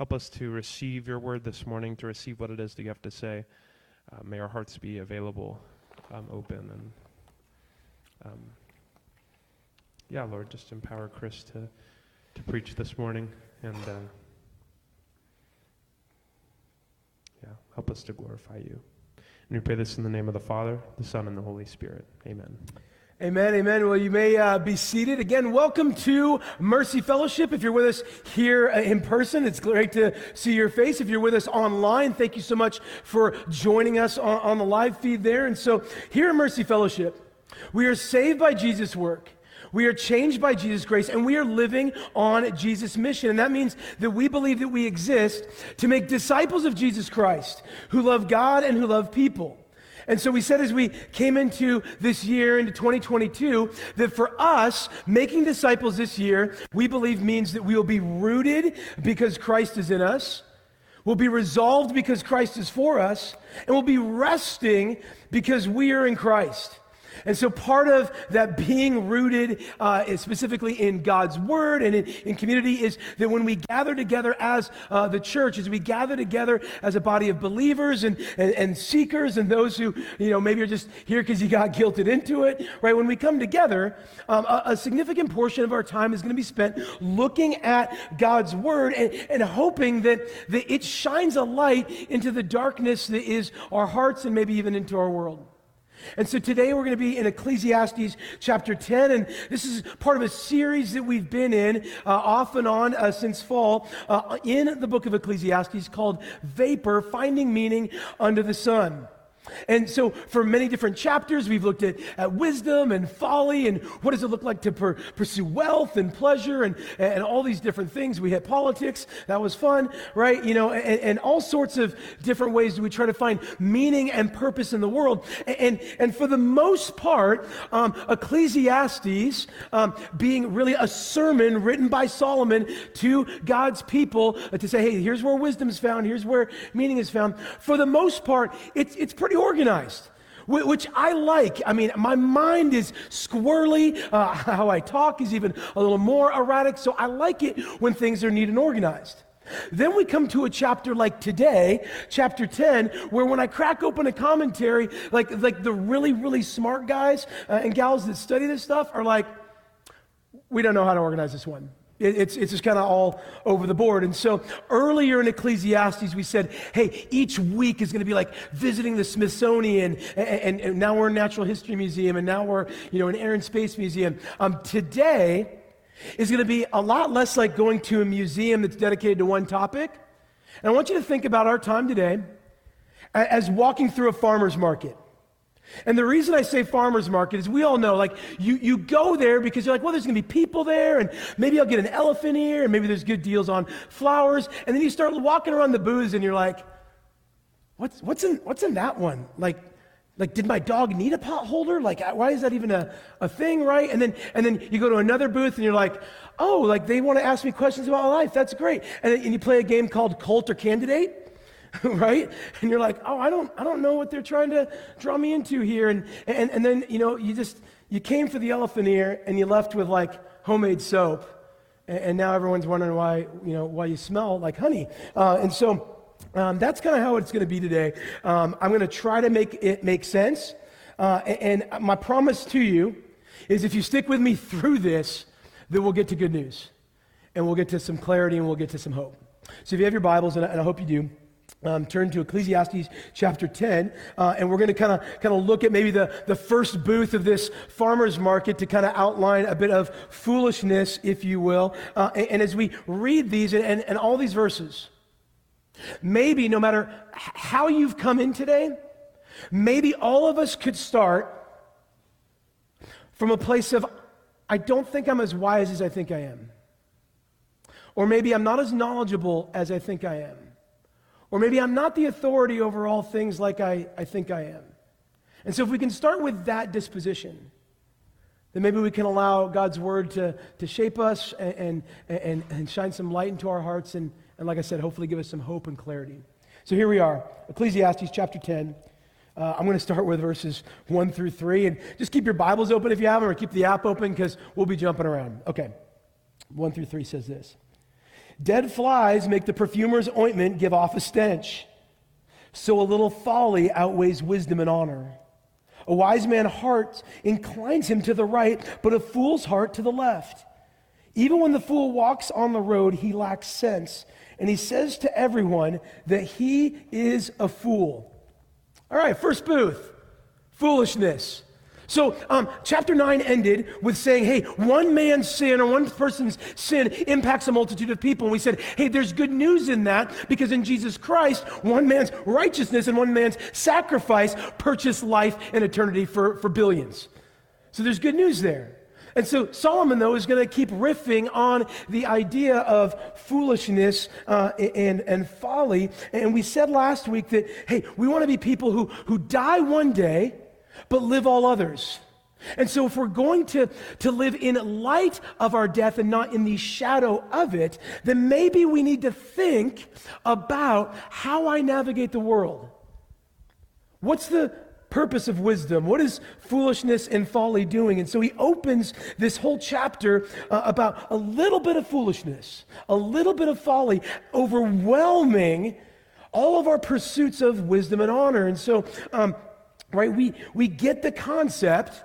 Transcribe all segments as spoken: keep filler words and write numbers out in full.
Help us to receive your word this morning, to receive what it is that you have to say. Uh, may our hearts be available, um, open, and um, yeah, Lord, just empower Chris to, to preach this morning, and uh, yeah, help us to glorify you. And we pray this in the name of the Father, the Son, and the Holy Spirit. Amen. Amen, amen. Well, you may uh, be seated. Again, welcome to Mercy Fellowship. If you're with us here uh, in person, it's great to see your face. If you're with us online, thank you so much for joining us on, on the live feed there. And so here at Mercy Fellowship, we are saved by Jesus' work. We are changed by Jesus' grace, and we are living on Jesus' mission. And that means that we believe that we exist to make disciples of Jesus Christ who love God and who love people. And so we said as we came into this year, into twenty twenty-two, that for us, making disciples this year, we believe means that we will be rooted because Christ is in us, we'll be resolved because Christ is for us, and we'll be resting because we are in Christ. And so part of that being rooted uh, specifically in God's word and in, in community is that when we gather together as uh, the church, as we gather together as a body of believers and, and, and seekers and those who, you know, maybe are just here because you got guilted into it, right? When we come together, um, a, a significant portion of our time is going to be spent looking at God's word and, and hoping that, that it shines a light into the darkness that is our hearts and maybe even into our world. And so today we're going to be in Ecclesiastes chapter ten, and this is part of a series that we've been in uh, off and on uh, since fall uh, in the book of Ecclesiastes called Vapor, Finding Meaning Under the Sun. And so for many different chapters, we've looked at, at wisdom and folly and what does it look like to per, pursue wealth and pleasure and, and all these different things. We had politics. That was fun, right? You know, and, and all sorts of different ways that we try to find meaning and purpose in the world. And, and for the most part, um, Ecclesiastes um, being really a sermon written by Solomon to God's people to say, hey, here's where wisdom's found. Here's where meaning is found. For the most part, it's, it's pretty organized, which I like. I mean, my mind is squirrely. Uh, how I talk is even a little more erratic, so I like it when things are neat and organized. Then we come to a chapter like today, chapter ten, where when I crack open a commentary, like, like the really, really smart guys uh, and gals that study this stuff are like, we don't know how to organize this one. It's it's just kind of all over the board. And so earlier in Ecclesiastes, we said, hey, each week is going to be like visiting the Smithsonian, and, and, and now we're in Natural History Museum, and now we're, you know, in Air and Space Museum. Um, today is going to be a lot less like going to a museum that's dedicated to one topic. And I want you to think about our time today as walking through a farmer's market. And the reason I say farmer's market is we all know, like, you, you go there because you're like, well, there's going to be people there, and maybe I'll get an elephant ear, and maybe there's good deals on flowers. And then you start walking around the booths, and you're like, what's what's in what's in that one? Like, like did my dog need a pot holder? Like, why is that even a, a thing, right? And then and then you go to another booth, and you're like, oh, like, they want to ask me questions about my life. That's great. And, then, and you play a game called Cult or Candidate. Right? And you're like, oh, I don't I don't know what they're trying to draw me into here. And, and and then, you know, you just, you came for the elephant ear and you left with like homemade soap. And, and now everyone's wondering why, you know, why you smell like honey. Uh, and so um, that's kind of how it's going to be today. Um, I'm going to try to make it make sense. Uh, and, and my promise to you is if you stick with me through this, then we'll get to good news. And we'll get to some clarity and we'll get to some hope. So if you have your Bibles, and I, and I hope you do, Um, turn to Ecclesiastes chapter ten, uh, and we're going to kind of kind of look at maybe the, the first booth of this farmer's market to kind of outline a bit of foolishness, if you will. Uh, and, and as we read these and, and, and all these verses, maybe no matter how you've come in today, maybe all of us could start from a place of, I don't think I'm as wise as I think I am. Or maybe I'm not as knowledgeable as I think I am. Or maybe I'm not the authority over all things like I, I think I am. And so if we can start with that disposition, then maybe we can allow God's word to, to shape us and, and, and shine some light into our hearts and, and, like I said, hopefully give us some hope and clarity. So here we are, Ecclesiastes chapter ten. Uh, I'm going to start with verses one through three. And just keep your Bibles open if you have them, or keep the app open because we'll be jumping around. Okay, one through three says this. Dead flies make the perfumer's ointment give off a stench. So a little folly outweighs wisdom and honor. A wise man's heart inclines him to the right, but a fool's heart to the left. Even when the fool walks on the road, he lacks sense, and he says to everyone that he is a fool. All right, first booth, foolishness. So um, chapter nine ended with saying, hey, one man's sin or one person's sin impacts a multitude of people. And we said, hey, there's good news in that, because in Jesus Christ, one man's righteousness and one man's sacrifice purchased life and eternity for, for billions. So there's good news there. And so Solomon, though, is going to keep riffing on the idea of foolishness uh, and, and folly. And we said last week that, hey, we want to be people who, who die one day, but live all others. And so if we're going to, to live in light of our death and not in the shadow of it, then maybe we need to think about how I navigate the world. What's the purpose of wisdom? What is foolishness and folly doing? And so he opens this whole chapter uh, about a little bit of foolishness, a little bit of folly, overwhelming all of our pursuits of wisdom and honor. And so, um, Right, we we get the concept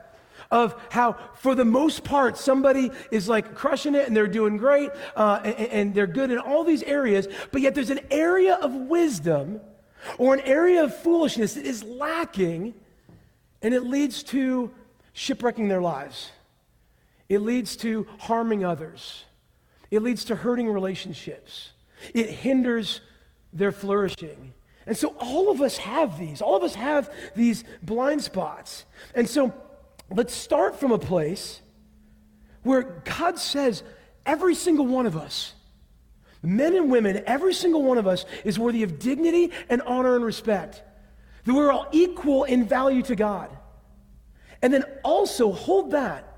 of how, for the most part, somebody is like crushing it and they're doing great uh, and, and they're good in all these areas, but yet there's an area of wisdom or an area of foolishness that is lacking, and it leads to shipwrecking their lives. It leads to harming others. It leads to hurting relationships. It hinders their flourishing. And so all of us have these. All of us have these blind spots. And so let's start from a place where God says every single one of us, men and women, every single one of us is worthy of dignity and honor and respect. That we're all equal in value to God. And then also hold that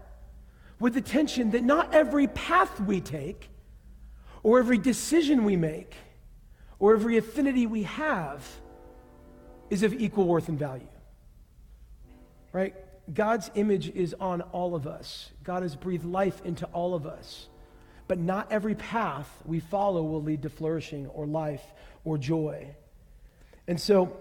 with the tension that not every path we take or every decision we make or every affinity we have is of equal worth and value, right? God's image is on all of us. God has breathed life into all of us, but not every path we follow will lead to flourishing or life or joy. And so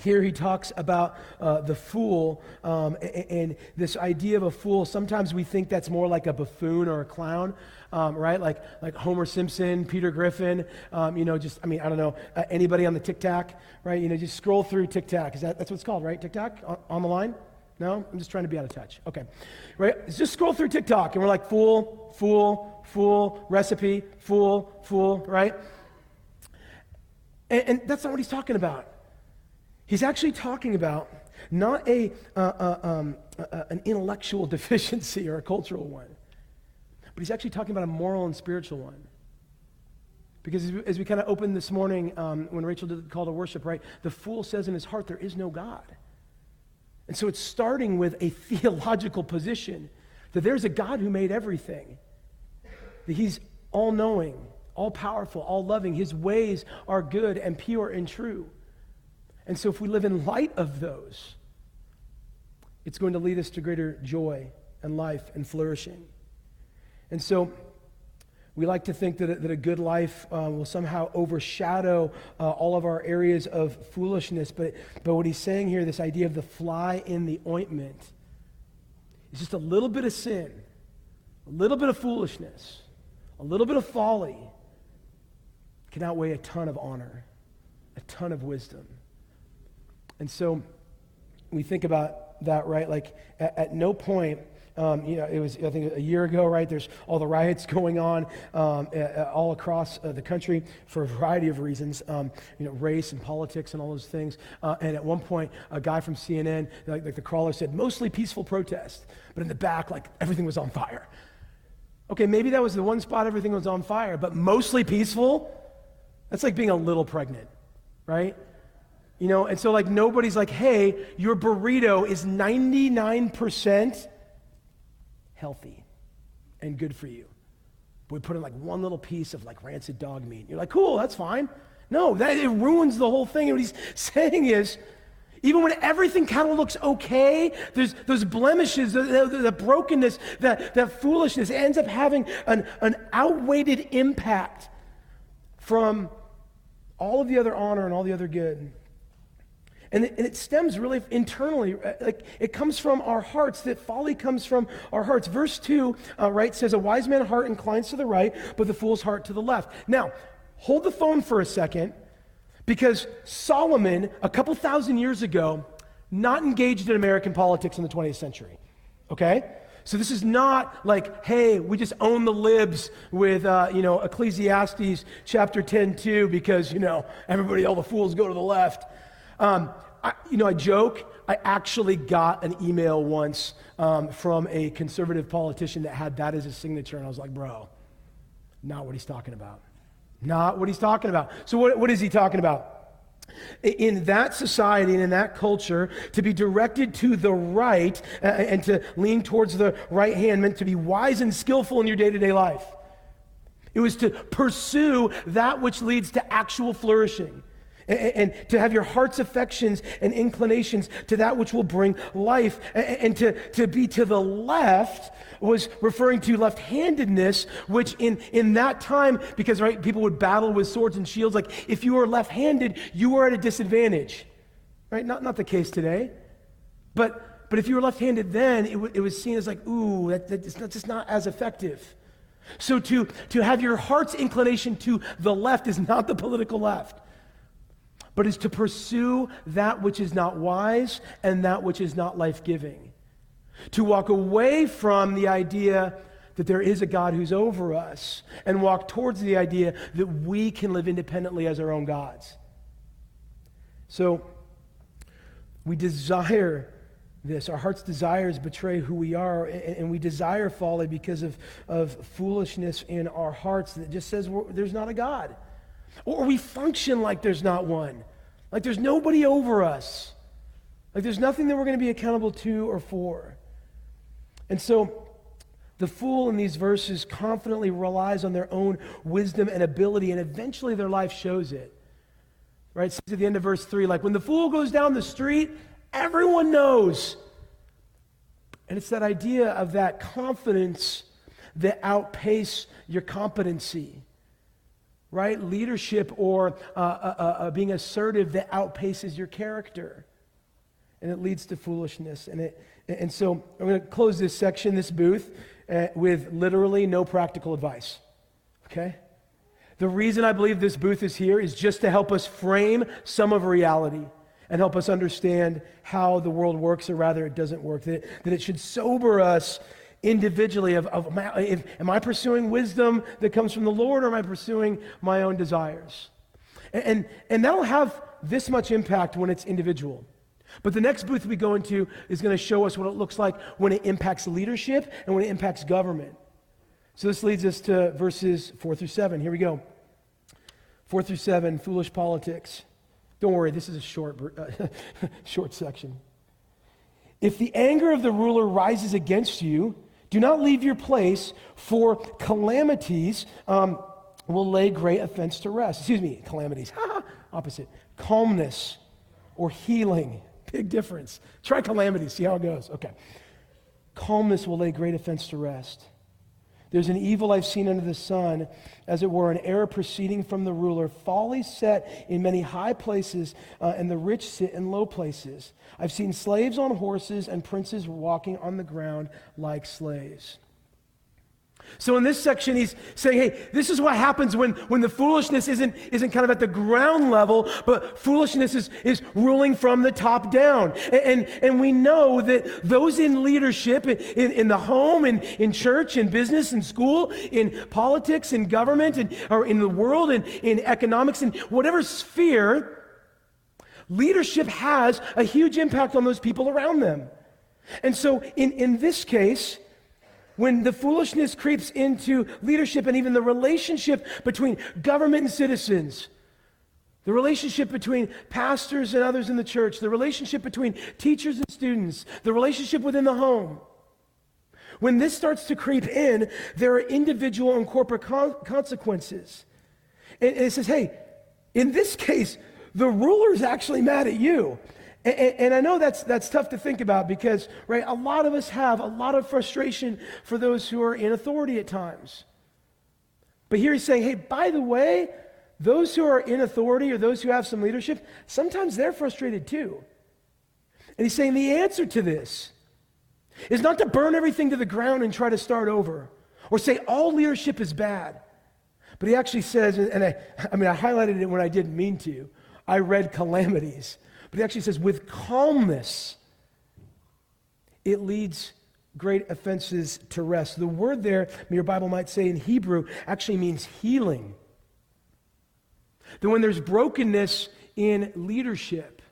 here he talks about uh, the fool um, and, and this idea of a fool. Sometimes we think that's more like a buffoon or a clown, um, right? Like like Homer Simpson, Peter Griffin, um, you know, just, I mean, I don't know, uh, anybody on the TikTok, right? You know, just scroll through TikTok. Is that, that's what it's called, right? TikTok? On, on the line? No? I'm just trying to be out of touch. Okay. Right? Just scroll through TikTok and we're like, fool, fool, fool, recipe, fool, fool, right? And, and that's not what he's talking about. He's actually talking about not a, uh, uh, um, uh, an intellectual deficiency or a cultural one, but he's actually talking about a moral and spiritual one. Because as we, as we kind of opened this morning um, when Rachel did the call to worship, right, the fool says in his heart, there is no God. And so it's starting with a theological position that there's a God who made everything, that he's all-knowing, all-powerful, all-loving. His ways are good and pure and true. And so if we live in light of those, it's going to lead us to greater joy and life and flourishing. And so we like to think that a, that a good life uh, will somehow overshadow uh, all of our areas of foolishness. But, but what he's saying here, this idea of the fly in the ointment, is just a little bit of sin, a little bit of foolishness, a little bit of folly can outweigh a ton of honor, a ton of wisdom. And so we think about that, right? Like at, at no point, um, you know, it was, I think a year ago, right? There's all the riots going on um, uh, all across uh, the country for a variety of reasons, um, you know, race and politics and all those things. Uh, and at one point, a guy from C N N, like, like the crawler said, mostly peaceful protest, but in the back, like everything was on fire. Okay, maybe that was the one spot everything was on fire, but mostly peaceful? That's like being a little pregnant, right? You know, and so like nobody's like, hey, your burrito is ninety-nine percent healthy and good for you. But we put in like one little piece of like rancid dog meat. You're like, cool, that's fine. No, that it ruins the whole thing. And what he's saying is, even when everything kind of looks okay, there's those blemishes, the, the, the brokenness, that that foolishness ends up having an, an outweighed impact from all of the other honor and all the other good. And it, and it stems really internally, like it comes from our hearts, that folly comes from our hearts. Verse two, uh, right, says, a wise man's heart inclines to the right, but the fool's heart to the left. Now, hold the phone for a second, because Solomon, a couple thousand years ago, not engaged in American politics in the twentieth century, okay? So this is not like, hey, we just own the libs with, uh, you know, Ecclesiastes chapter ten two, because, you know, everybody, all the fools go to the left. Um, I, you know, I joke, I actually got an email once um, from a conservative politician that had that as his signature, and I was like, bro, not what he's talking about. Not what he's talking about. So what, what is he talking about? In that society and in that culture, to be directed to the right uh, and to lean towards the right hand meant to be wise and skillful in your day-to-day life. It was to pursue that which leads to actual flourishing, and, and to have your heart's affections and inclinations to that which will bring life. And, and to, to be to the left was referring to left-handedness, which in, in that time, because right, people would battle with swords and shields, like if you were left-handed, you were at a disadvantage, right? Not not the case today, but but if you were left-handed then, it, w- it was seen as like, ooh, that, that it's not, that's just not as effective. So to, to have your heart's inclination to the left is not the political left, but is to pursue that which is not wise and that which is not life-giving. To walk away from the idea that there is a God who's over us and walk towards the idea that we can live independently as our own gods. So we desire this. Our heart's desires betray who we are, and, and we desire folly because of, of foolishness in our hearts that just says there's not a God. Or we function like there's not one, like there's nobody over us, like there's nothing that we're going to be accountable to or for. And so the fool in these verses confidently relies on their own wisdom and ability, and eventually their life shows it. Right? It says at the end of verse three, like when the fool goes down the street, everyone knows. And it's that idea of that confidence that outpaces your competency. Right? Leadership or uh, uh, uh, being assertive that outpaces your character. And it leads to foolishness. And it and so I'm going to close this section, this booth, uh, with literally no practical advice, okay? The reason I believe this booth is here is just to help us frame some of reality and help us understand how the world works, or rather it doesn't work, that it, that it should sober us individually of, of am, I, if, am I pursuing wisdom that comes from the Lord, or am I pursuing my own desires? And and, and that'll have this much impact when it's individual. But the next booth we go into is going to show us what it looks like when it impacts leadership and when it impacts government. So this leads us to verses four through seven. Here we go. Four through seven, foolish politics. Don't worry, this is a short, uh, short section. If the anger of the ruler rises against you, do not leave your place, for calamities um, will lay great offense to rest. Excuse me, calamities. Opposite. Calmness or healing. Big difference. Try calamity, see how it goes. Okay. Calmness will lay great offense to rest. There's an evil I've seen under the sun, as it were, an error proceeding from the ruler. Folly set in many high places, uh, and the rich sit in low places. I've seen slaves on horses and princes walking on the ground like slaves. So in this section, he's saying, hey, this is what happens when, when the foolishness isn't isn't kind of at the ground level, but foolishness is, is ruling from the top down. And, and, and we know that those in leadership, in, in, in the home, in, in church, in business, in school, in politics, in government, in, or in the world, in, in economics, in whatever sphere, leadership has a huge impact on those people around them. And so in, in this case, when the foolishness creeps into leadership and even the relationship between government and citizens, the relationship between pastors and others in the church, the relationship between teachers and students, the relationship within the home, when this starts to creep in, there are individual and corporate con- consequences. And, and it says, hey, in this case, the ruler's actually mad at you. And I know that's that's tough to think about, because right, a lot of us have a lot of frustration for those who are in authority at times. But here he's saying, hey, by the way, those who are in authority or those who have some leadership, sometimes they're frustrated too. And he's saying the answer to this is not to burn everything to the ground and try to start over or say all leadership is bad. But he actually says, and I, I mean, I highlighted it when I didn't mean to. I read calamities. But he actually says, with calmness, it leads great offenses to rest. The word there, your Bible might say in Hebrew, actually means healing. That when there's brokenness in leadership,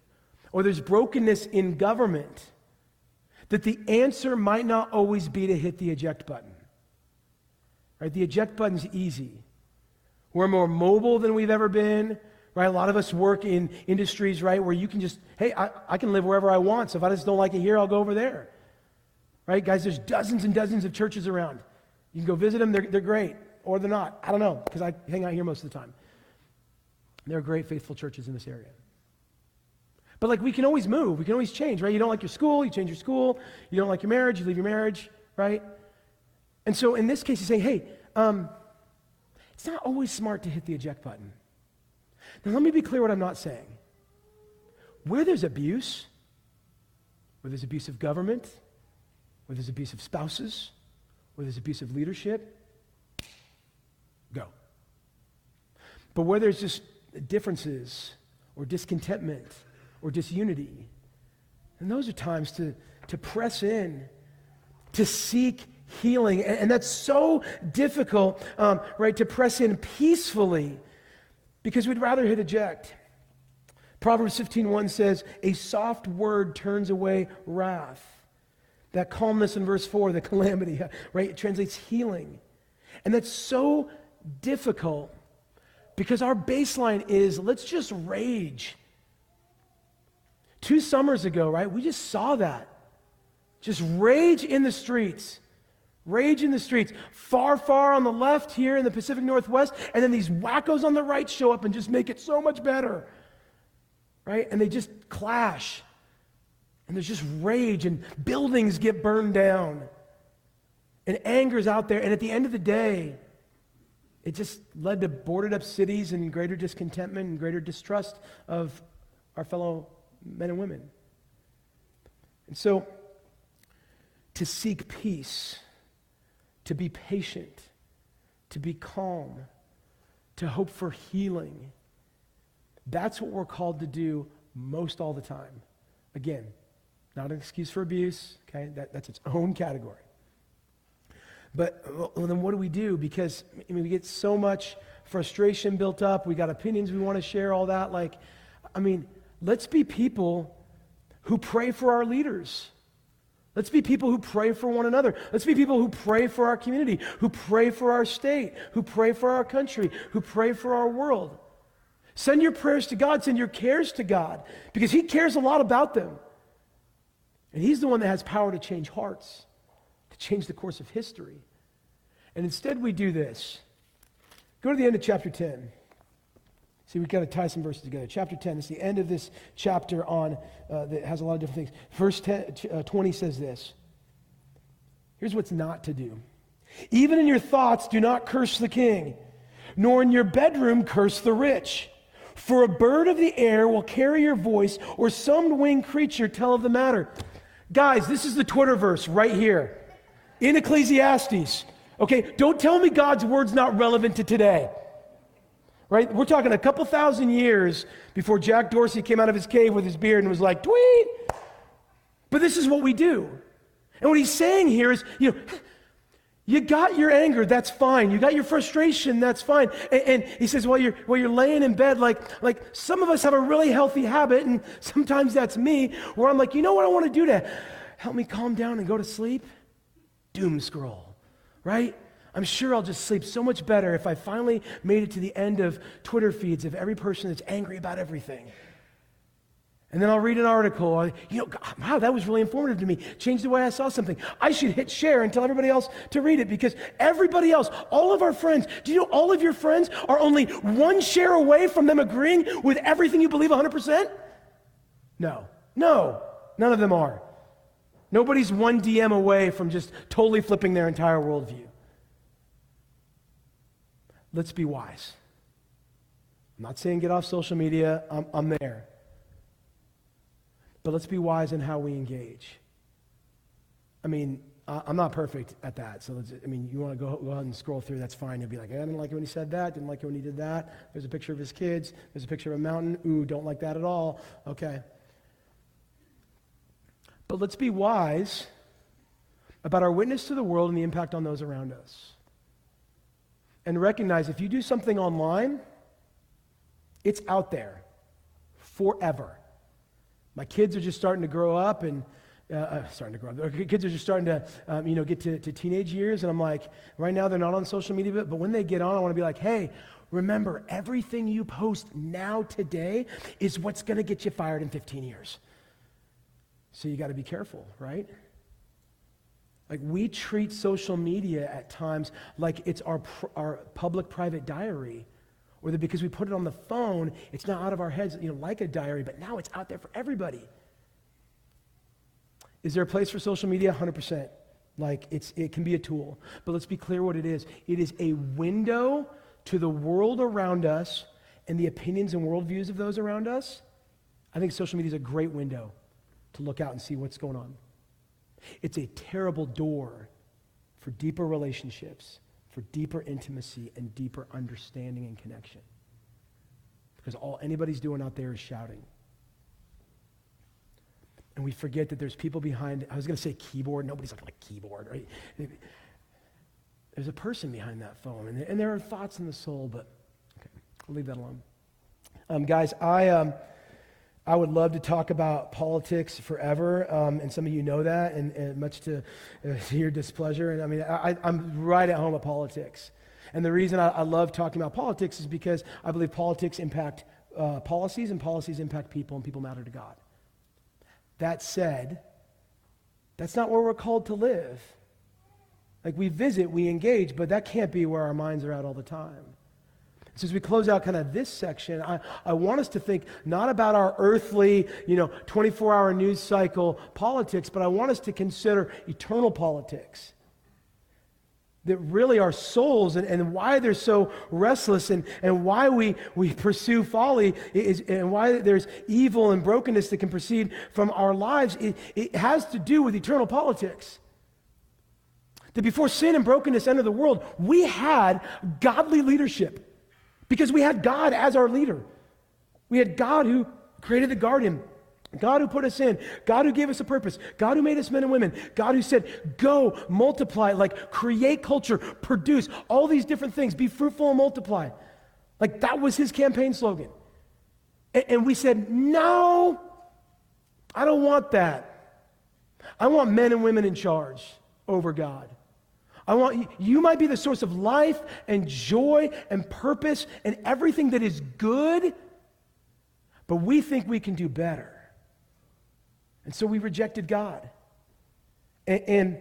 or there's brokenness in government, that the answer might not always be to hit the eject button. Right? The eject button's easy. We're more mobile than we've ever been, right? A lot of us work in industries, right, where you can just, hey, I, I can live wherever I want, so if I just don't like it here, I'll go over there. Right, guys, there's dozens and dozens of churches around. You can go visit them, they're, they're great, or they're not. I don't know, because I hang out here most of the time. There are great, faithful churches in this area. But like, we can always move, we can always change, right? You don't like your school, you change your school. You don't like your marriage, you leave your marriage, right? And so in this case, he's saying, hey, um, it's not always smart to hit the eject button. Now, let me be clear what I'm not saying. Where there's abuse, where there's abuse of government, where there's abuse of spouses, where there's abuse of leadership, go. But where there's just differences or discontentment or disunity, and those are times to, to press in, to seek healing. And, and that's so difficult, um, right, to press in peacefully because we'd rather hit eject. Proverbs fifteen one says, a soft word turns away wrath. That calmness in verse four, the calamity, right? It translates healing. And that's so difficult because our baseline is, let's just rage. Two summers ago, right, we just saw that. Just rage in the streets. Rage in the streets. Far, far on the left here in the Pacific Northwest, and then these wackos on the right show up and just make it so much better, right? And they just clash. And there's just rage, and buildings get burned down, and anger's out there. And at the end of the day, it just led to boarded up cities and greater discontentment and greater distrust of our fellow men and women. And so, to seek peace, to be patient, to be calm, to hope for healing, that's what we're called to do most all the time. Again, not an excuse for abuse, okay? That, that's its own category. But well, then what do we do? Because I mean, we get so much frustration built up. We got opinions we want to share, all that. Like, I mean, let's be people who pray for our leaders. Let's be people who pray for one another. Let's be people who pray for our community, who pray for our state, who pray for our country, who pray for our world. Send your prayers to God. Send your cares to God because He cares a lot about them. And He's the one that has power to change hearts, to change the course of history. And instead we do this. Go to the end of chapter ten. See, we've got to tie some verses together. Chapter ten is the end of this chapter on uh, that has a lot of different things. Verse ten, uh, twenty says this. Here's what's not to do. Even in your thoughts, do not curse the king, nor in your bedroom curse the rich. For a bird of the air will carry your voice, or some winged creature tell of the matter. Guys, this is the Twitterverse right here in Ecclesiastes. Okay, don't tell me God's word's not relevant to today. Right? We're talking a couple thousand years before Jack Dorsey came out of his cave with his beard and was like, tweet. But this is what we do. And what he's saying here is, you know, you got your anger, that's fine. You got your frustration, that's fine. And, and he says, while you're while you're laying in bed, like, like some of us have a really healthy habit, and sometimes that's me, where I'm like, you know what I want to do to help me calm down and go to sleep? Doom scroll, right? I'm sure I'll just sleep so much better if I finally made it to the end of Twitter feeds of every person that's angry about everything. And then I'll read an article, or, you know, God, wow, that was really informative to me. Changed the way I saw something. I should hit share and tell everybody else to read it because everybody else, all of our friends, do you know all of your friends are only one share away from them agreeing with everything you believe one hundred percent? No, no, none of them are. Nobody's one D M away from just totally flipping their entire worldview. Let's be wise. I'm not saying get off social media. I'm, I'm there. But let's be wise in how we engage. I mean, I, I'm not perfect at that. So, let's, I mean, you want to go, go ahead and scroll through, that's fine. You'll be like, I didn't like it when he said that. Didn't like it when he did that. There's a picture of his kids. There's a picture of a mountain. Ooh, don't like that at all. Okay. But let's be wise about our witness to the world and the impact on those around us. And recognize if you do something online, it's out there forever. My kids are just starting to grow up and uh, starting to grow up. Kids are just starting to, um, you know, get to, to teenage years. And I'm like, right now they're not on social media, but when they get on, I want to be like, hey, remember, everything you post now today is what's going to get you fired in fifteen years. So you got to be careful, right? Like, we treat social media at times like it's our our public-private diary, or that because we put it on the phone, it's now out of our heads, you know, like a diary, but now it's out there for everybody. Is there a place for social media? one hundred percent. Like, it's it can be a tool. But let's be clear what it is. It is a window to the world around us and the opinions and worldviews of those around us. I think social media is a great window to look out and see what's going on. It's a terrible door for deeper relationships, for deeper intimacy and deeper understanding and connection. Because all anybody's doing out there is shouting. And we forget that there's people behind, I was going to say keyboard, nobody's looking at a keyboard, right? There's a person behind that phone, and, and there are thoughts in the soul, but okay, I'll leave that alone. Um, guys, I... Um, I would love to talk about politics forever, um, and some of you know that, and, and much to, uh, to your displeasure. And I mean, I, I'm right at home at politics. And the reason I, I love talking about politics is because I believe politics impact uh, policies, and policies impact people, and people matter to God. That said, that's not where we're called to live. Like, we visit, we engage, but that can't be where our minds are at all the time. So as we close out kind of this section, I, I want us to think not about our earthly, you know, twenty-four hour news cycle politics, but I want us to consider eternal politics. That really our souls and, and why they're so restless and, and why we, we pursue folly is, and why there's evil and brokenness that can proceed from our lives. It, it has to do with eternal politics. That before sin and brokenness entered the world, we had godly leadership. Because we had God as our leader. We had God who created the garden, God who put us in, God who gave us a purpose, God who made us men and women, God who said, go, multiply, like create culture, produce all these different things, be fruitful and multiply. Like, that was his campaign slogan. And, and we said, no, I don't want that. I want men and women in charge over God. I want you might be the source of life and joy and purpose and everything that is good, but we think we can do better. And so we rejected God. And, and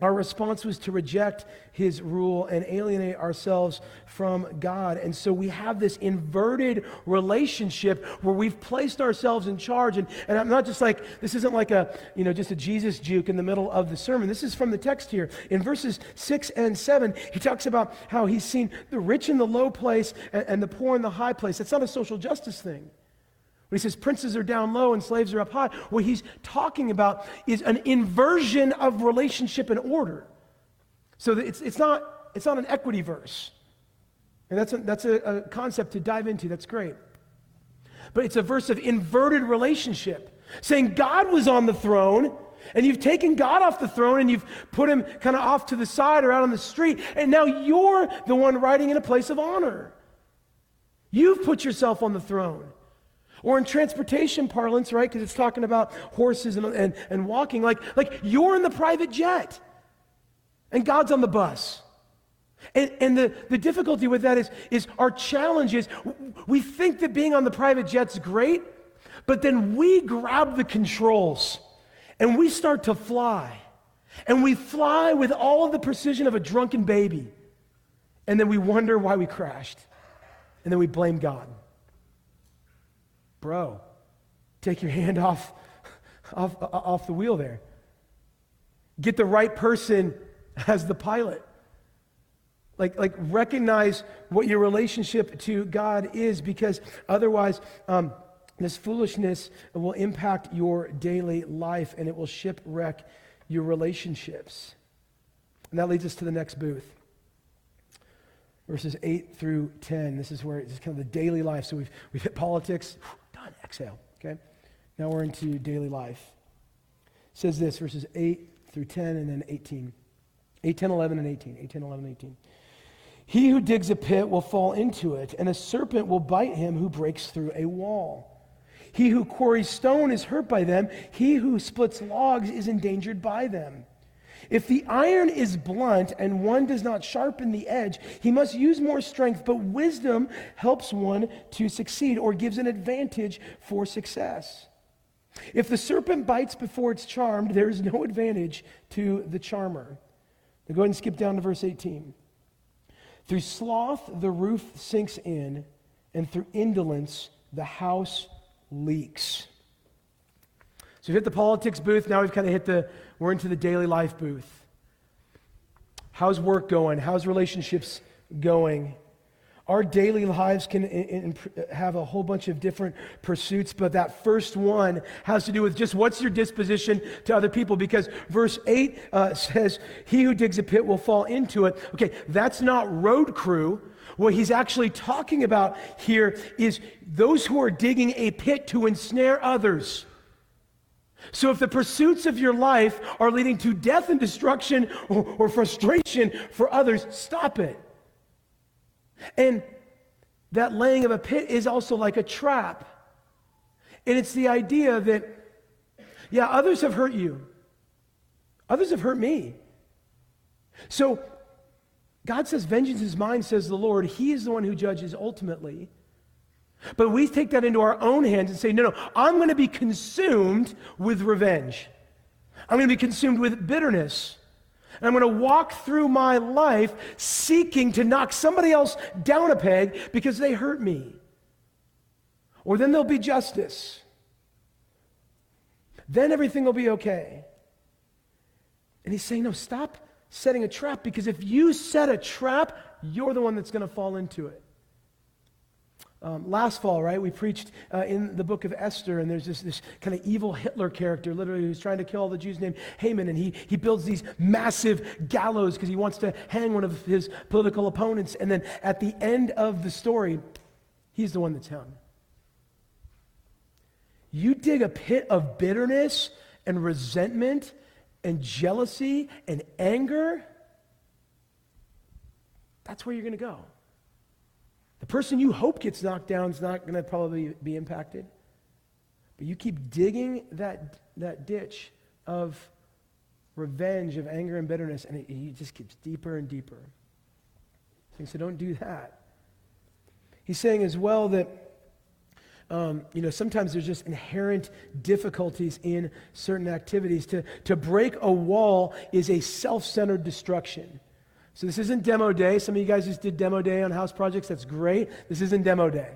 our response was to reject his rule and alienate ourselves from God. And so we have this inverted relationship where we've placed ourselves in charge. And, and I'm not just like, this isn't like a, you know, just a Jesus juke in the middle of the sermon. This is from the text here. In verses six and seven, he talks about how he's seen the rich in the low place and, and the poor in the high place. That's not a social justice thing. When he says princes are down low and slaves are up high, what he's talking about is an inversion of relationship and order. So it's, it's, not, it's not an equity verse. And that's, a, that's a, a concept to dive into. That's great. But it's a verse of inverted relationship, saying God was on the throne, and you've taken God off the throne, and you've put him kind of off to the side or out on the street, and now you're the one riding in a place of honor. You've put yourself on the throne. Or in transportation parlance, right, because it's talking about horses and, and, and walking, like, like you're in the private jet, and God's on the bus. And, and the, the difficulty with that is, is our challenge is we think that being on the private jet's great, but then we grab the controls, and we start to fly. And we fly with all of the precision of a drunken baby, and then we wonder why we crashed, and then we blame God. Bro, take your hand off, off, off the wheel there. Get the right person as the pilot. Like, like recognize what your relationship to God is, because otherwise um, this foolishness will impact your daily life and it will shipwreck your relationships. And that leads us to the next booth. Verses eight through ten. This is where it's kind of the daily life. So we've we've hit politics. Done. Exhale. Okay? Now we're into daily life. It says this, verses eight through ten and then eighteen. eight, ten, eleven, and eighteen. eight, ten, eleven, eighteen. He who digs a pit will fall into it, and a serpent will bite him who breaks through a wall. He who quarries stone is hurt by them. He who splits logs is endangered by them. If the iron is blunt and one does not sharpen the edge, he must use more strength, but wisdom helps one to succeed or gives an advantage for success. If the serpent bites before it's charmed, there is no advantage to the charmer. Now go ahead and skip down to verse eighteen. Through sloth the roof sinks in, and through indolence the house leaks. So we've hit the politics booth, now we've kind of hit the, we're into the daily life booth. How's work going? How's relationships going? Our daily lives can in, in, have a whole bunch of different pursuits, but that first one has to do with just what's your disposition to other people, because verse eight uh, says, he who digs a pit will fall into it. Okay, that's not road crew. What he's actually talking about here is those who are digging a pit to ensnare others. So if the pursuits of your life are leading to death and destruction or, or frustration for others, stop it. And that laying of a pit is also like a trap. And it's the idea that, yeah, others have hurt you. Others have hurt me. So God says, vengeance is mine, says the Lord. He is the one who judges ultimately. But we take that into our own hands and say, no, no, I'm going to be consumed with revenge. I'm going to be consumed with bitterness. And I'm going to walk through my life seeking to knock somebody else down a peg because they hurt me. Or then there'll be justice. Then everything will be okay. And he's saying, no, stop setting a trap, because if you set a trap, you're the one that's going to fall into it. Um, last fall, right, we preached uh, in the book of Esther, and there's this, this kind of evil Hitler character, literally, who's trying to kill all the Jews, named Haman, and he, he builds these massive gallows because he wants to hang one of his political opponents, and then at the end of the story, he's the one that's hung. You dig a pit of bitterness and resentment and jealousy and anger, that's where you're going to go. The person you hope gets knocked down is not going to probably be impacted. But you keep digging that that ditch of revenge, of anger and bitterness, and it, it just keeps deeper and deeper. And so don't do that. He's saying as well that, um, you know, sometimes there's just inherent difficulties in certain activities. To, to break a wall is a self-centered destruction. So this isn't demo day. Some of you guys just did demo day on house projects. That's great. This isn't demo day.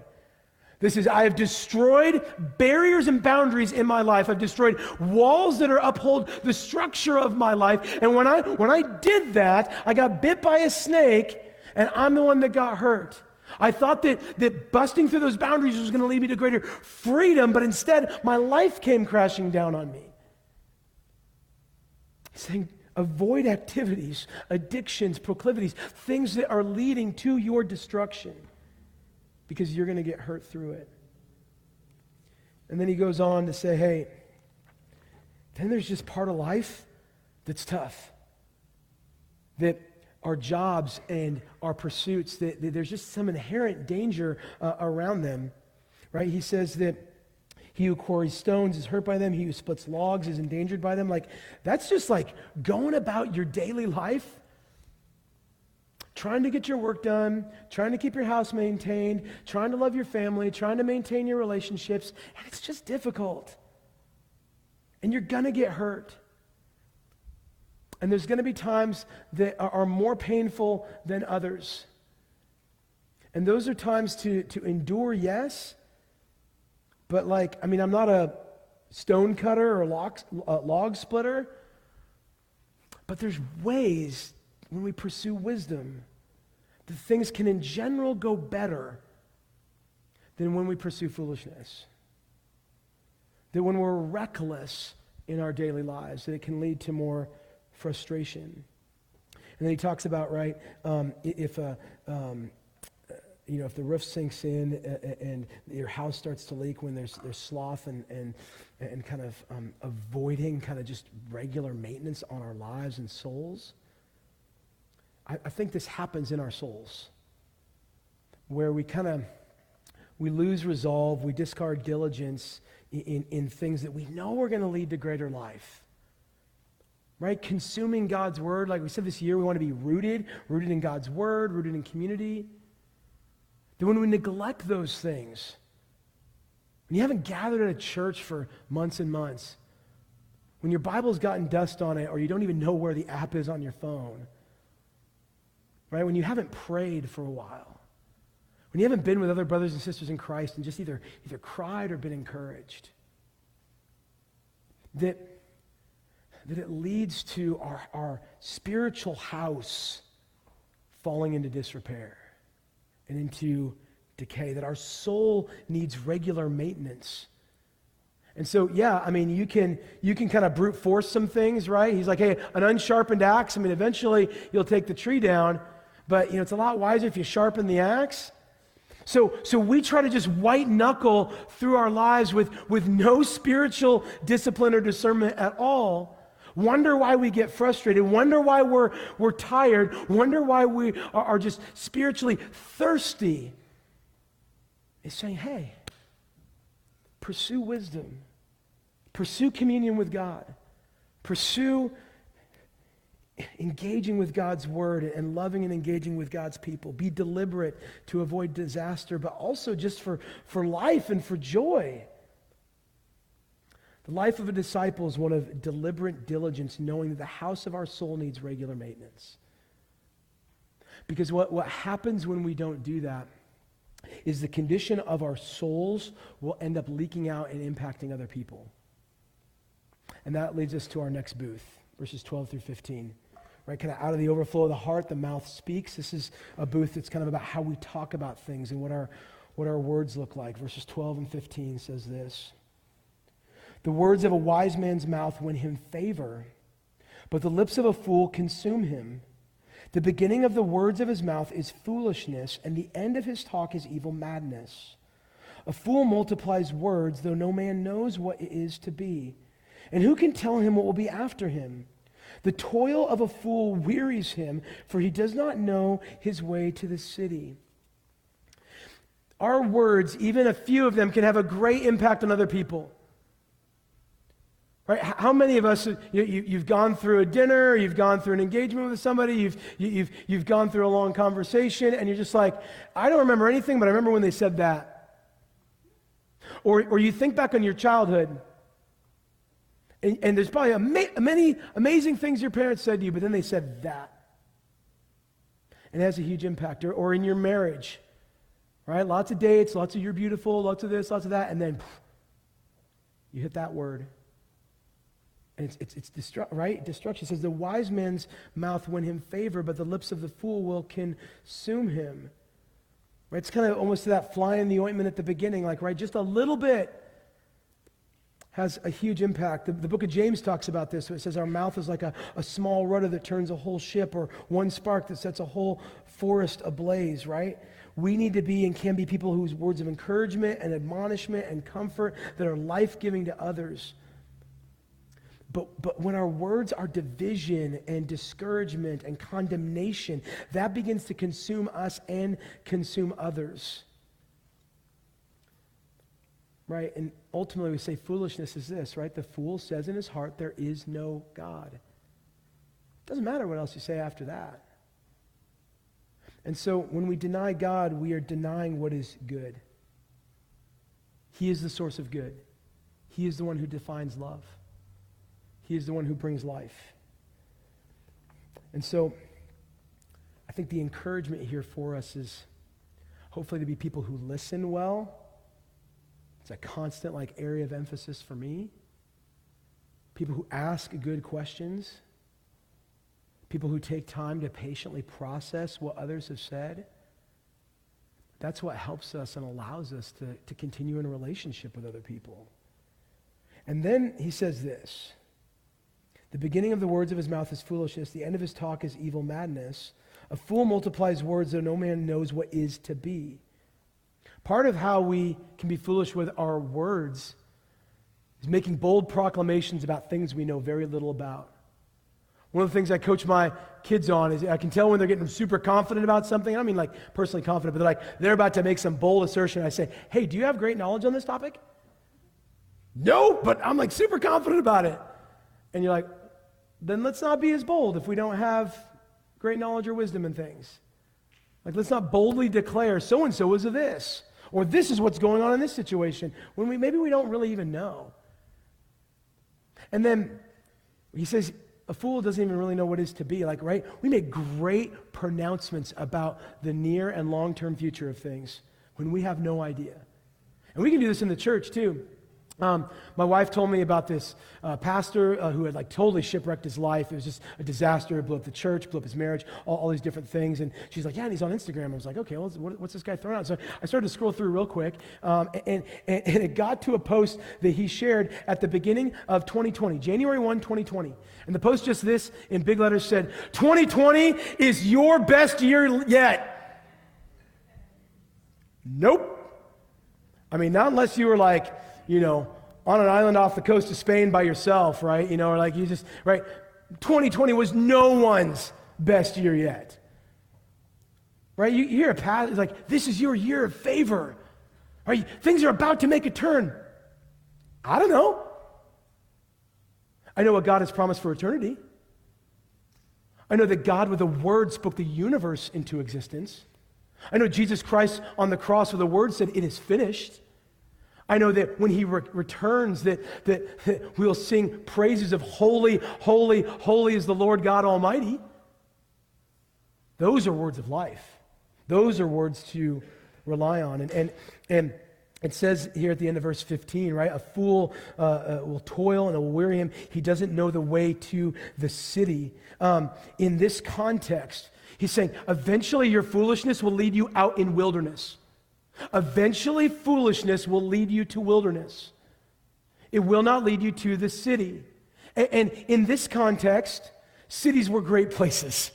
This is, I have destroyed barriers and boundaries in my life. I've destroyed walls that are uphold the structure of my life. And when I when I did that, I got bit by a snake, and I'm the one that got hurt. I thought that, that busting through those boundaries was going to lead me to greater freedom, but instead, my life came crashing down on me. He's saying, avoid activities, addictions, proclivities, things that are leading to your destruction, because you're going to get hurt through it. And then he goes on to say, hey, then there's just part of life that's tough, that our jobs and our pursuits, that, that there's just some inherent danger uh, around them, right? He says that he who quarries stones is hurt by them. He who splits logs is endangered by them. Like, that's just like going about your daily life, trying to get your work done, trying to keep your house maintained, trying to love your family, trying to maintain your relationships, and it's just difficult. And you're gonna get hurt. And there's gonna be times that are more painful than others. And those are times to, to endure, yes, but like, I mean, I'm not a stone cutter or log, uh, log splitter, but there's ways when we pursue wisdom that things can in general go better than when we pursue foolishness. That when we're reckless in our daily lives, that it can lead to more frustration. And then he talks about, right, um, if a, um, you know, if the roof sinks in and, and your house starts to leak, when there's there's sloth and and and kind of um, avoiding kind of just regular maintenance on our lives and souls. I, I think this happens in our souls, where we kind of we lose resolve, we discard diligence in in things that we know are going to lead to greater life. Right? Consuming God's word. Like we said this year, we want to be rooted, rooted in God's word, rooted in community. That when we neglect those things, when you haven't gathered at a church for months and months, when your Bible's gotten dust on it, or you don't even know where the app is on your phone, right? When you haven't prayed for a while, when you haven't been with other brothers and sisters in Christ and just either, either cried or been encouraged, that that it leads to our, our spiritual house falling into disrepair and into decay, that our soul needs regular maintenance. And so, yeah, I mean, you can you can kind of brute force some things, right? He's like, hey, an unsharpened axe, I mean, eventually you'll take the tree down, but, you know, it's a lot wiser if you sharpen the axe. So so we try to just white knuckle through our lives with, with no spiritual discipline or discernment at all. Wonder why we get frustrated, wonder why we're we're tired, wonder why we are, are just spiritually thirsty. It's saying, hey, pursue wisdom, pursue communion with God, pursue engaging with God's word and loving and engaging with God's people. Be deliberate to avoid disaster, but also just for, for life and for joy. The life of a disciple is one of deliberate diligence, knowing that the house of our soul needs regular maintenance. Because what, what happens when we don't do that is the condition of our souls will end up leaking out and impacting other people. And that leads us to our next booth, verses twelve through fifteen. Right, kind of out of the overflow of the heart, the mouth speaks. This is a booth that's kind of about how we talk about things and what our, what our words look like. Verses twelve and fifteen says this. The words of a wise man's mouth win him favor, but the lips of a fool consume him. The beginning of the words of his mouth is foolishness, and the end of his talk is evil madness. A fool multiplies words, though no man knows what it is to be. And who can tell him what will be after him? The toil of a fool wearies him, for he does not know his way to the city. Our words, even a few of them, can have a great impact on other people. Right? How many of us, you, you, you've gone through a dinner, you've gone through an engagement with somebody, you've you, you've you've gone through a long conversation, and you're just like, I don't remember anything, but I remember when they said that. Or or you think back on your childhood, and, and there's probably ama- many amazing things your parents said to you, but then they said that. And it has a huge impact. Or, or in your marriage, right? Lots of dates, lots of you're beautiful, lots of this, lots of that, and then pff, you hit that word. And it's, it's, it's destru- right? Destruction. It says, the wise man's mouth win him favor, but the lips of the fool will consume him. Right? It's kind of almost that fly in the ointment at the beginning, like, right, just a little bit has a huge impact. The, the book of James talks about this. It says our mouth is like a, a small rudder that turns a whole ship, or one spark that sets a whole forest ablaze, right? We need to be and can be people whose words of encouragement and admonishment and comfort that are life-giving to others. But but when our words are division and discouragement and condemnation, that begins to consume us and consume others. Right? And ultimately we say foolishness is this, right? The fool says in his heart, there is no God. It doesn't matter what else you say after that. And so when we deny God, we are denying what is good. He is the source of good. He is the one who defines love. He is the one who brings life. And so I think the encouragement here for us is hopefully to be people who listen well. It's a constant like area of emphasis for me. People who ask good questions. people who take time to patiently process what others have said, that's what helps us and allows us to, to continue in a relationship with other people. And then he says this, the beginning of the words of his mouth is foolishness, the end of his talk is evil madness. A fool multiplies words, though no man knows what is to be. Part of how we can be foolish with our words is making bold proclamations about things we know very little about. One of the things I coach my kids on is I can tell when they're getting super confident about something. I don't mean like personally confident, but they're like, they're about to make some bold assertion. I say, hey, do you have great knowledge on this topic? No, but I'm like super confident about it. And you're like, then let's not be as bold if we don't have great knowledge or wisdom in things. Like, let's not boldly declare so-and-so is of this, or this is what's going on in this situation, when we maybe we don't really even know. And then he says, a fool doesn't even really know what is to be. Like, right? We make great pronouncements about the near and long-term future of things when we have no idea. And we can do this in the church, too. Um, my wife told me about this uh, pastor uh, who had like totally shipwrecked his life. It was just a disaster. It blew up the church, blew up his marriage, all, all these different things. And she's like, yeah, and he's on Instagram. I was like, okay, well, what, what's this guy throwing out? So I started to scroll through real quick, um, and, and, and it got to a post that he shared at the beginning of twenty twenty, January first, twenty twenty. And the post just this in big letters said, twenty twenty is your best year yet. Nope. I mean, not unless you were like, you know, on an island off the coast of Spain by yourself, right? You know, or like you just, right? twenty twenty was no one's best year yet, right? You hear a path, it's like, this is your year of favor, right? Things are about to make a turn. I don't know. I know what God has promised for eternity. I know that God with a word spoke the universe into existence. I know Jesus Christ on the cross with a word said, it is finished. I know that when he re- returns, that, that, that we'll sing praises of holy, holy, holy is the Lord God Almighty. Those are words of life. Those are words to rely on. And and and it says here at the end of verse fifteen, right? A fool uh, uh, will toil and it will weary him. He doesn't know the way to the city. Um, in this context, he's saying, eventually your foolishness will lead you out in wilderness. Eventually, foolishness will lead you to wilderness. It will not lead you to the city. And, and in this context, cities were great places.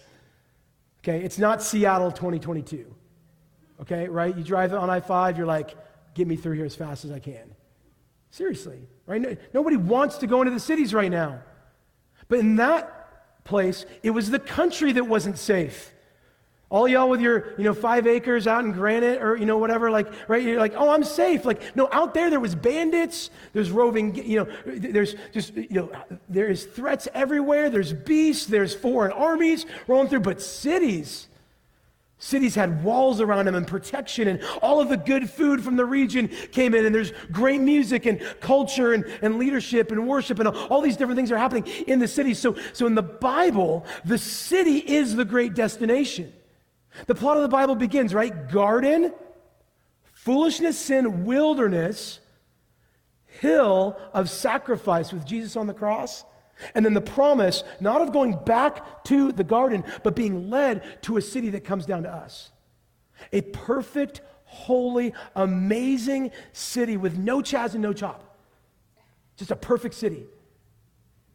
Okay, it's not Seattle twenty twenty-two. Okay, right? You drive on I five, you're like, get me through here as fast as I can. Seriously, right? No, nobody wants to go into the cities right now. But in that place, it was the country that wasn't safe. All y'all with your, you know, five acres out in Granite or, you know, whatever, like, right? You're like, oh, I'm safe. Like, no, out there, there was bandits. There's roving, you know, there's just, you know, there is threats everywhere. There's beasts. There's foreign armies rolling through. But cities, cities had walls around them and protection, and all of the good food from the region came in, and there's great music and culture and, and leadership and worship, and all these different things are happening in the city. So, so in the Bible, the city is the great destination. The plot of the Bible begins, right? Garden, foolishness, sin, wilderness, hill of sacrifice with Jesus on the cross, and then the promise not of going back to the garden, but being led to a city that comes down to us. A perfect, holy, amazing city with no Chaz and no Chop. Just a perfect city.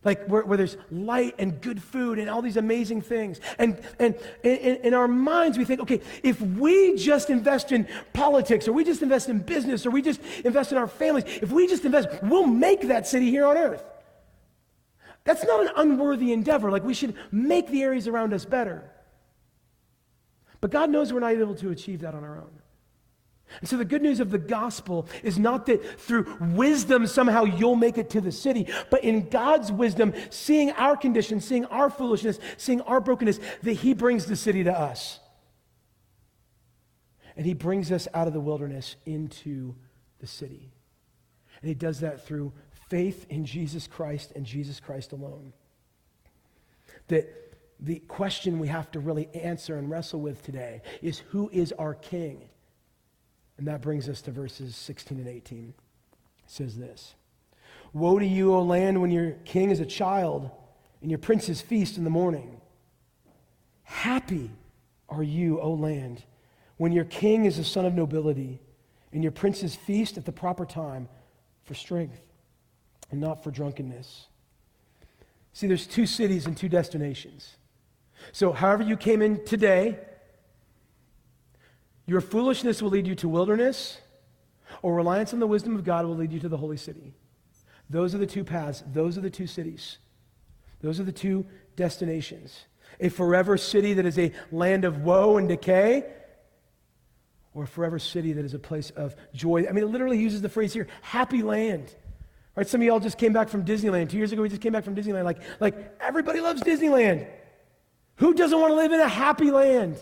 Like where, where there's light and good food and all these amazing things. And and in our minds we think, okay, if we just invest in politics, or we just invest in business, or we just invest in our families, if we just invest, we'll make that city here on earth. That's not an unworthy endeavor. Like we should make the areas around us better. But God knows we're not able to achieve that on our own. And so the good news of the gospel is not that through wisdom somehow you'll make it to the city, but in God's wisdom, seeing our condition, seeing our foolishness, seeing our brokenness, that he brings the city to us. And he brings us out of the wilderness into the city. And he does that through faith in Jesus Christ and Jesus Christ alone. That the question we have to really answer and wrestle with today is, who is our king? And that brings us to verses sixteen and eighteen. It says this, woe to you, O land, when your king is a child and your princes feast in the morning. Happy are you, O land, when your king is a son of nobility, and your princes feast at the proper time for strength and not for drunkenness. See, there's two cities and two destinations. So however you came in today, your foolishness will lead you to wilderness, or reliance on the wisdom of God will lead you to the holy city. Those are the two paths. Those are the two cities. Those are the two destinations. A forever city that is a land of woe and decay, or a forever city that is a place of joy. I mean, it literally uses the phrase here, happy land. Right? Some of y'all just came back from Disneyland. Two years ago, we just came back from Disneyland. Like, like everybody loves Disneyland. Who doesn't want to live in a happy land?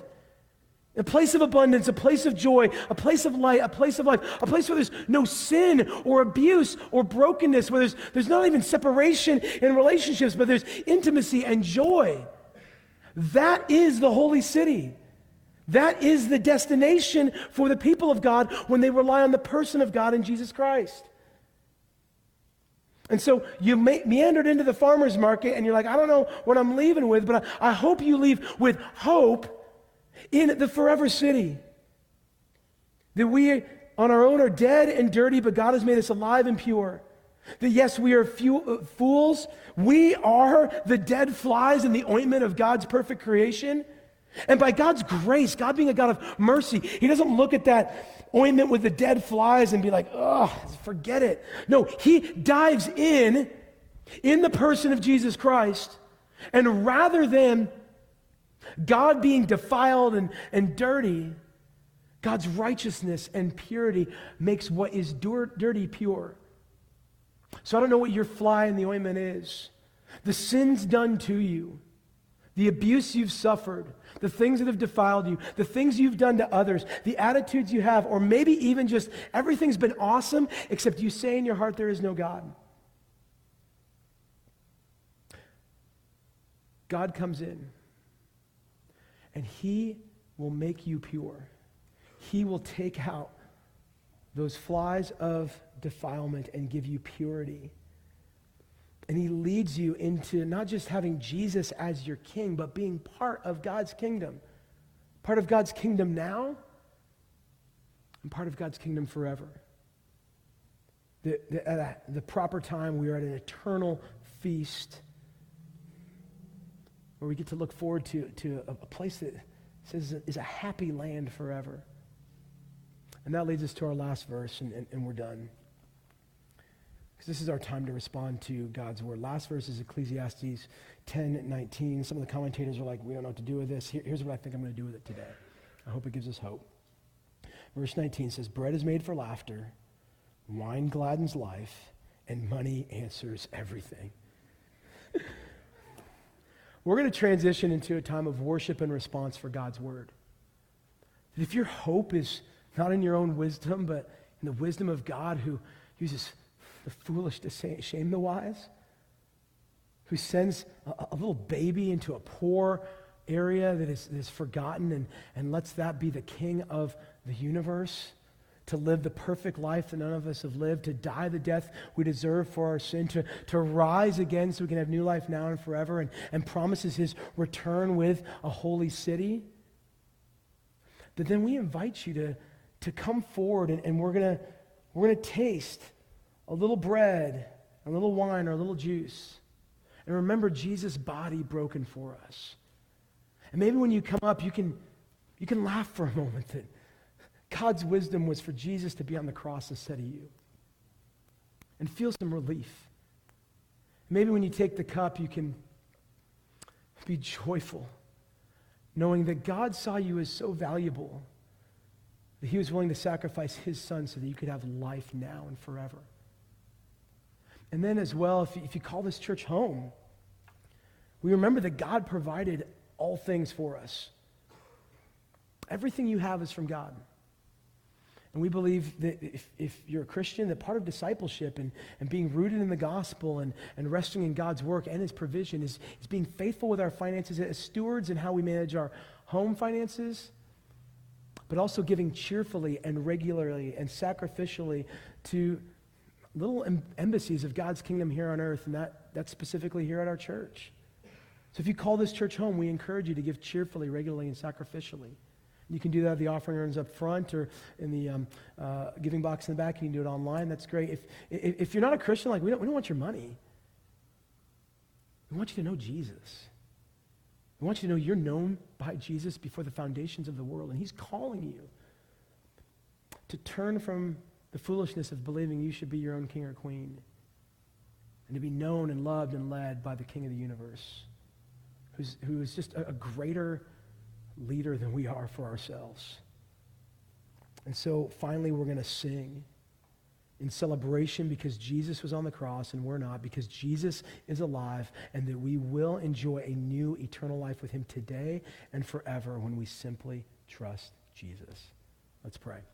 A place of abundance, a place of joy, a place of light, a place of life, a place where there's no sin or abuse or brokenness, where there's, there's not even separation in relationships, but there's intimacy and joy. That is the holy city. That is the destination for the people of God when they rely on the person of God in Jesus Christ. And so you meandered into the farmer's market and you're like, I don't know what I'm leaving with, but I, I hope you leave with hope in the forever city. That we on our own are dead and dirty, but God has made us alive and pure. That yes, we are few, uh, fools. We are the dead flies in the ointment of God's perfect creation. And by God's grace, God being a God of mercy, he doesn't look at that ointment with the dead flies and be like, oh, forget it. No, he dives in, in the person of Jesus Christ, and rather than God being defiled and, and dirty, God's righteousness and purity makes what is dur- dirty pure. So I don't know what your fly in the ointment is. The sins done to you, the abuse you've suffered, the things that have defiled you, the things you've done to others, the attitudes you have, or maybe even just everything's been awesome, except you say in your heart there is no God. God comes in, and he will make you pure. He will take out those flies of defilement and give you purity. And he leads you into not just having Jesus as your king, but being part of God's kingdom. Part of God's kingdom now, and part of God's kingdom forever. The, the, at a, the proper time, we are at an eternal feast where we get to look forward to, to a, a place that says is a happy land forever. And that leads us to our last verse, and, and, and we're done. This is our time to respond to God's word. Last verse is Ecclesiastes ten nineteen. Some of the commentators are like, we don't know what to do with this. Here, here's what I think I'm going to do with it today. I hope it gives us hope. Verse nineteen says, bread is made for laughter, wine gladdens life, and money answers everything. We're going to transition into a time of worship and response for God's word. If your hope is not in your own wisdom, but in the wisdom of God who uses the foolish to shame the wise, who sends a, a little baby into a poor area that is, that is forgotten and, and lets that be the king of the universe, to live the perfect life that none of us have lived, to die the death we deserve for our sin, to, to rise again so we can have new life now and forever, and, and promises his return with a holy city, that then we invite you to, to come forward and, and we're gonna we're gonna taste a little bread, a little wine, or a little juice. And remember Jesus' body broken for us. And maybe when you come up, you can you can laugh for a moment that God's wisdom was for Jesus to be on the cross instead of you. And feel some relief. Maybe when you take the cup, you can be joyful, knowing that God saw you as so valuable that he was willing to sacrifice his son so that you could have life now and forever. And then as well, if you, if you call this church home, we remember that God provided all things for us. Everything you have is from God. And we believe that if, if you're a Christian, that part of discipleship and, and being rooted in the gospel and, and resting in God's work and his provision is, is being faithful with our finances as stewards and how we manage our home finances, but also giving cheerfully and regularly and sacrificially to little embassies of God's kingdom here on earth, and that, that's specifically here at our church. So if you call this church home, we encourage you to give cheerfully, regularly, and sacrificially. You can do that at the offering urns up front or in the um, uh, giving box in the back. You can do it online. That's great. If, if if you're not a Christian, like we don't we don't want your money. We want you to know Jesus. We want you to know you're known by Jesus before the foundations of the world, and he's calling you to turn from the foolishness of believing you should be your own king or queen and to be known and loved and led by the King of the universe, who's who is just a, a greater leader than we are for ourselves. And so finally, we're going to sing in celebration because Jesus was on the cross and we're not, because Jesus is alive, and that we will enjoy a new eternal life with him today and forever when we simply trust Jesus. Let's pray.